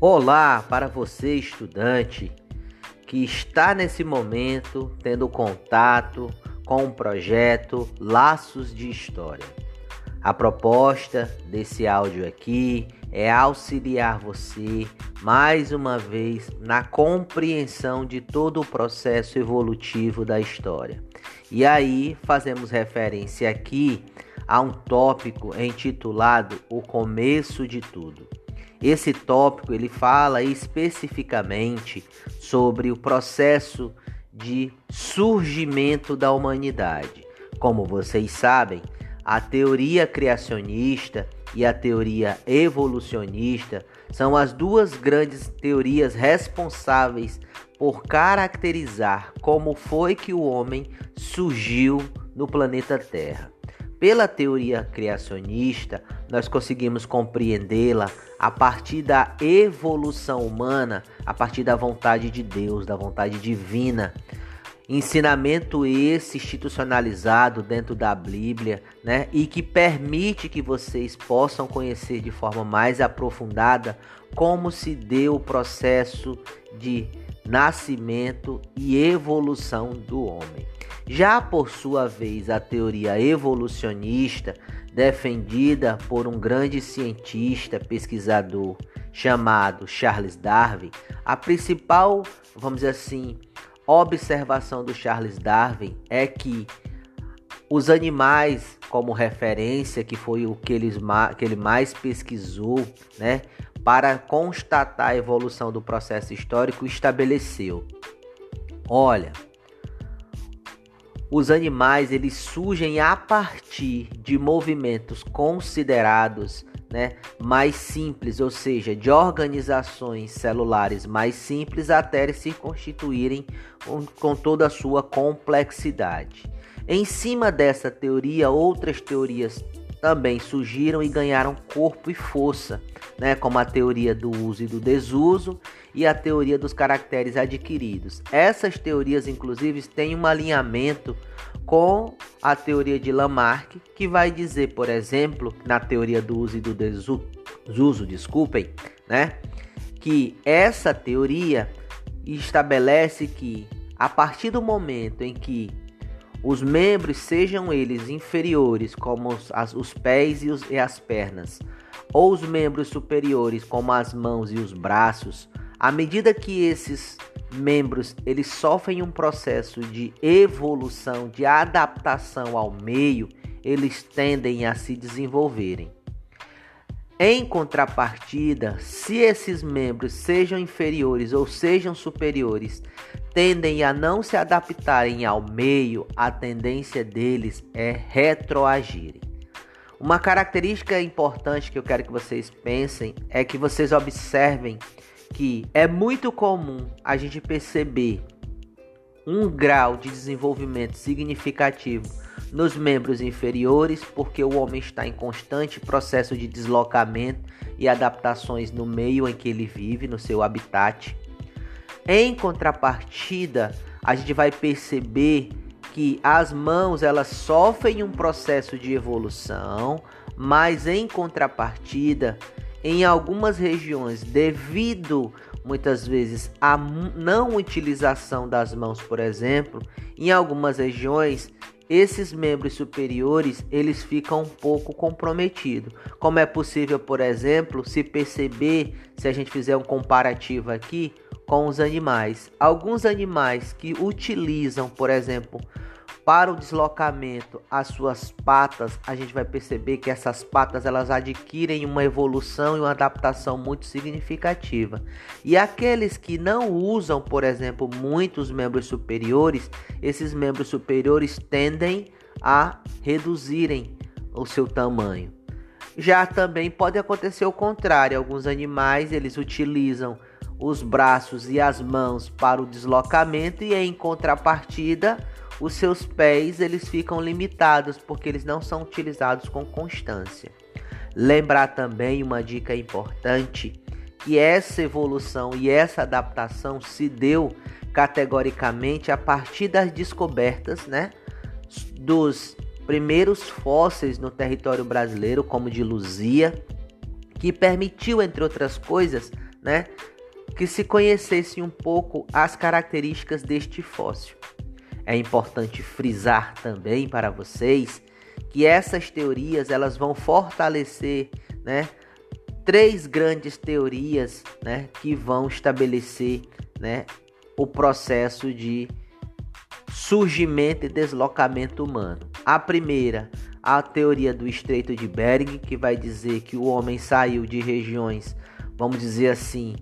Olá para você, estudante, que está nesse momento tendo contato com o projeto Laços de História. A proposta desse áudio aqui é auxiliar você, mais uma vez, na compreensão de todo o processo evolutivo da história. E aí, fazemos referência aqui a um tópico intitulado O Começo de Tudo. Esse tópico ele fala especificamente sobre o processo de surgimento da humanidade. Como vocês sabem, a teoria criacionista e a teoria evolucionista são as duas grandes teorias responsáveis por caracterizar como foi que o homem surgiu no planeta Terra. Pela teoria criacionista, nós conseguimos compreendê-la a partir da evolução humana, a partir da vontade de Deus, da vontade divina. Ensinamento esse institucionalizado dentro da Bíblia, né? E que permite que vocês possam conhecer de forma mais aprofundada como se deu o processo de nascimento e evolução do homem. Já por sua vez, a teoria evolucionista, defendida por um grande cientista, pesquisador chamado Charles Darwin, a principal, vamos dizer assim, observação do Charles Darwin é que os animais, como referência, que foi o que ele mais pesquisou, né, para constatar a evolução do processo histórico, estabeleceu: olha, os animais eles surgem a partir de movimentos considerados, né, mais simples, ou seja, de organizações celulares mais simples até se constituírem com toda a sua complexidade. Em cima dessa teoria, outras teorias também surgiram e ganharam corpo e força, né, como a teoria do uso e do desuso e a teoria dos caracteres adquiridos. Essas teorias, inclusive, têm um alinhamento com a teoria de Lamarck, que vai dizer, por exemplo, na teoria do uso e do desuso, né, que essa teoria estabelece que, a partir do momento em que os membros, sejam eles inferiores, como os pés e as pernas, ou os membros superiores, como as mãos e os braços, à medida que esses membros eles sofrem um processo de evolução, de adaptação ao meio, eles tendem a se desenvolverem. Em contrapartida, se esses membros, sejam inferiores ou sejam superiores, tendem a não se adaptarem ao meio, a tendência deles é retroagirem. Uma característica importante que eu quero que vocês pensem é que vocês observem que é muito comum a gente perceber um grau de desenvolvimento significativo nos membros inferiores, porque o homem está em constante processo de deslocamento e adaptações no meio em que ele vive, no seu habitat. Em contrapartida, a gente vai perceber que as mãos elas sofrem um processo de evolução, mas em contrapartida, em algumas regiões, devido muitas vezes à não utilização das mãos, por exemplo, em algumas regiões, esses membros superiores, eles ficam um pouco comprometidos. Como é possível, por exemplo, se perceber, se a gente fizer um comparativo aqui, com os animais. Alguns animais que utilizam, por exemplo, para o deslocamento, as suas patas, a gente vai perceber que essas patas elas adquirem uma evolução e uma adaptação muito significativa. E aqueles que não usam, por exemplo, muitos membros superiores, esses membros superiores tendem a reduzirem o seu tamanho. Já também pode acontecer o contrário. Alguns animais eles utilizam os braços e as mãos para o deslocamento e, em contrapartida, os seus pés eles ficam limitados porque eles não são utilizados com constância. Lembrar também uma dica importante, que essa evolução e essa adaptação se deu categoricamente a partir das descobertas, né, dos primeiros fósseis no território brasileiro, como de Luzia, que permitiu, entre outras coisas, né, que se conhecesse um pouco as características deste fóssil. É importante frisar também para vocês que essas teorias elas vão fortalecer, né, três grandes teorias, né, que vão estabelecer, né, o processo de surgimento e deslocamento humano. A primeira, a teoria do Estreito de Bering, que vai dizer que o homem saiu de regiões, vamos dizer assim,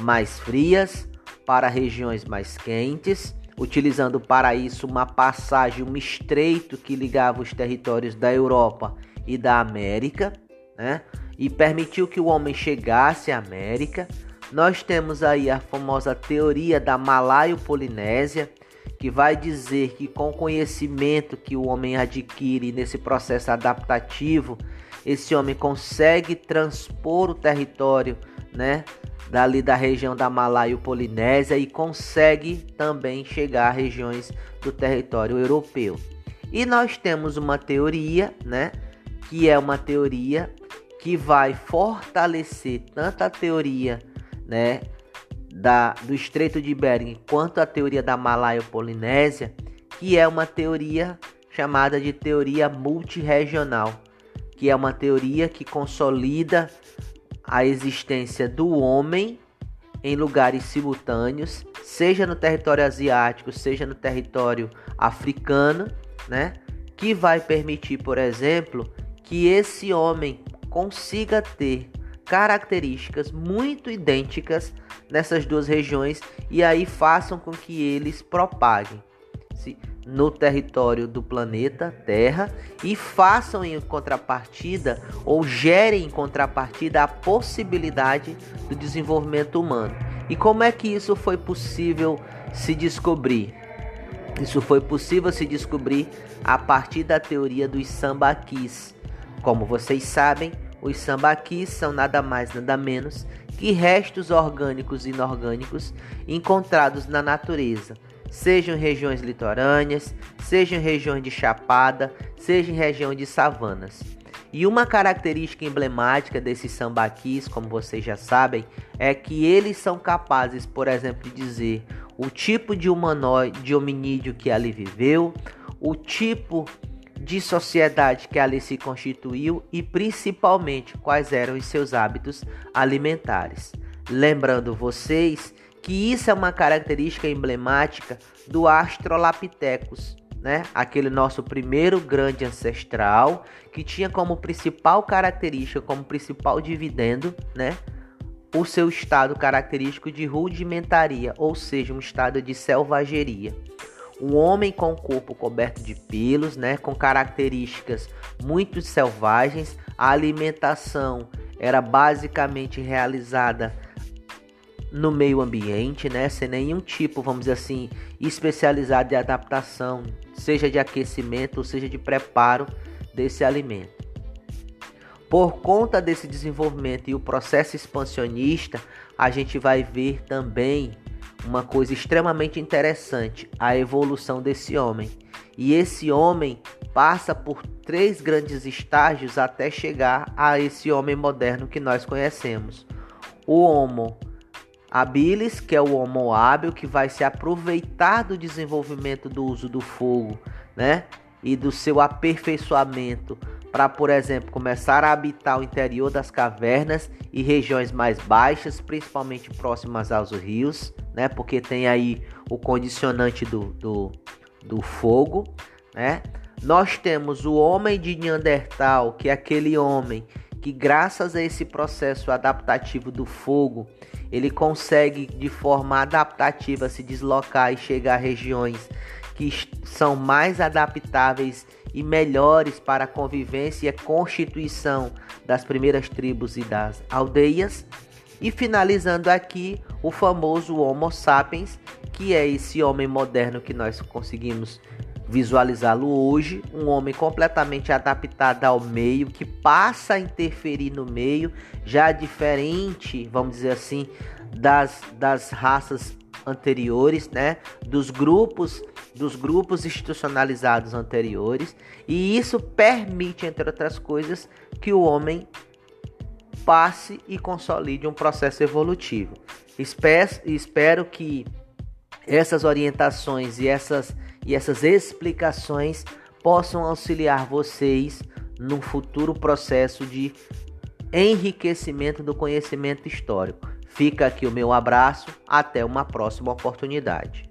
mais frias para regiões mais quentes, utilizando para isso uma passagem, um estreito que ligava os territórios da Europa e da América, né? E permitiu que o homem chegasse à América. Nós temos aí a famosa teoria da Malaio-Polinésia, que vai dizer que com o conhecimento que o homem adquire nesse processo adaptativo, esse homem consegue transpor o território, né, dali da região da Malaio-Polinésia e consegue também chegar a regiões do território europeu. E nós temos uma teoria, né, que é uma teoria que vai fortalecer tanto a teoria, né, do Estreito de Bering quanto a teoria da Malaio-Polinésia, que é uma teoria chamada de teoria multirregional, que é uma teoria que consolida a existência do homem em lugares simultâneos, seja no território asiático, seja no território africano, né? Que vai permitir, por exemplo, que esse homem consiga ter características muito idênticas nessas duas regiões e aí façam com que eles propaguem no território do planeta Terra e façam em contrapartida ou gerem em contrapartida a possibilidade do desenvolvimento humano. E como é que isso foi possível se descobrir? Isso foi possível se descobrir a partir da teoria dos sambaquis. Como vocês sabem, os sambaquis são nada mais nada menos que restos orgânicos e inorgânicos encontrados na natureza, sejam regiões litorâneas, sejam regiões de chapada, sejam regiões de savanas. E uma característica emblemática desses sambaquis, como vocês já sabem, é que eles são capazes, por exemplo, de dizer o tipo de humanoide, de hominídeo que ali viveu, o tipo de sociedade que ali se constituiu e principalmente quais eram os seus hábitos alimentares. Lembrando vocês que isso é uma característica emblemática do Australopithecus, né? Aquele nosso primeiro grande ancestral que tinha como principal característica, como principal dividendo, né, o seu estado característico de rudimentaria, ou seja, um estado de selvageria. Um homem com o corpo coberto de pelos, né, com características muito selvagens. A alimentação era basicamente realizada no meio ambiente, né, sem nenhum tipo, vamos dizer assim, especializado de adaptação, seja de aquecimento ou seja de preparo desse alimento. Por conta desse desenvolvimento e o processo expansionista, a gente vai ver também uma coisa extremamente interessante, a evolução desse homem. E esse homem passa por três grandes estágios até chegar a esse homem moderno que nós conhecemos. O Homo Habilis, que é o Homo hábil, que vai se aproveitar do desenvolvimento do uso do fogo, né, e do seu aperfeiçoamento para, por exemplo, começar a habitar o interior das cavernas e regiões mais baixas, principalmente próximas aos rios, né, porque tem aí o condicionante do fogo, né. Nós temos o homem de Neandertal, que é aquele homem que, graças a esse processo adaptativo do fogo, ele consegue de forma adaptativa se deslocar e chegar a regiões que são mais adaptáveis e melhores para a convivência e a constituição das primeiras tribos e das aldeias. E finalizando aqui, o famoso Homo sapiens, que é esse homem moderno que nós conseguimos visualizá-lo hoje, um homem completamente adaptado ao meio, que passa a interferir no meio, já diferente, vamos dizer assim, das raças anteriores, né, dos grupos institucionalizados anteriores, e isso permite, entre outras coisas, que o homem passe e consolide um processo evolutivo. Espero que essas orientações e essas explicações possam auxiliar vocês num futuro processo de enriquecimento do conhecimento histórico. Fica aqui o meu abraço, até uma próxima oportunidade.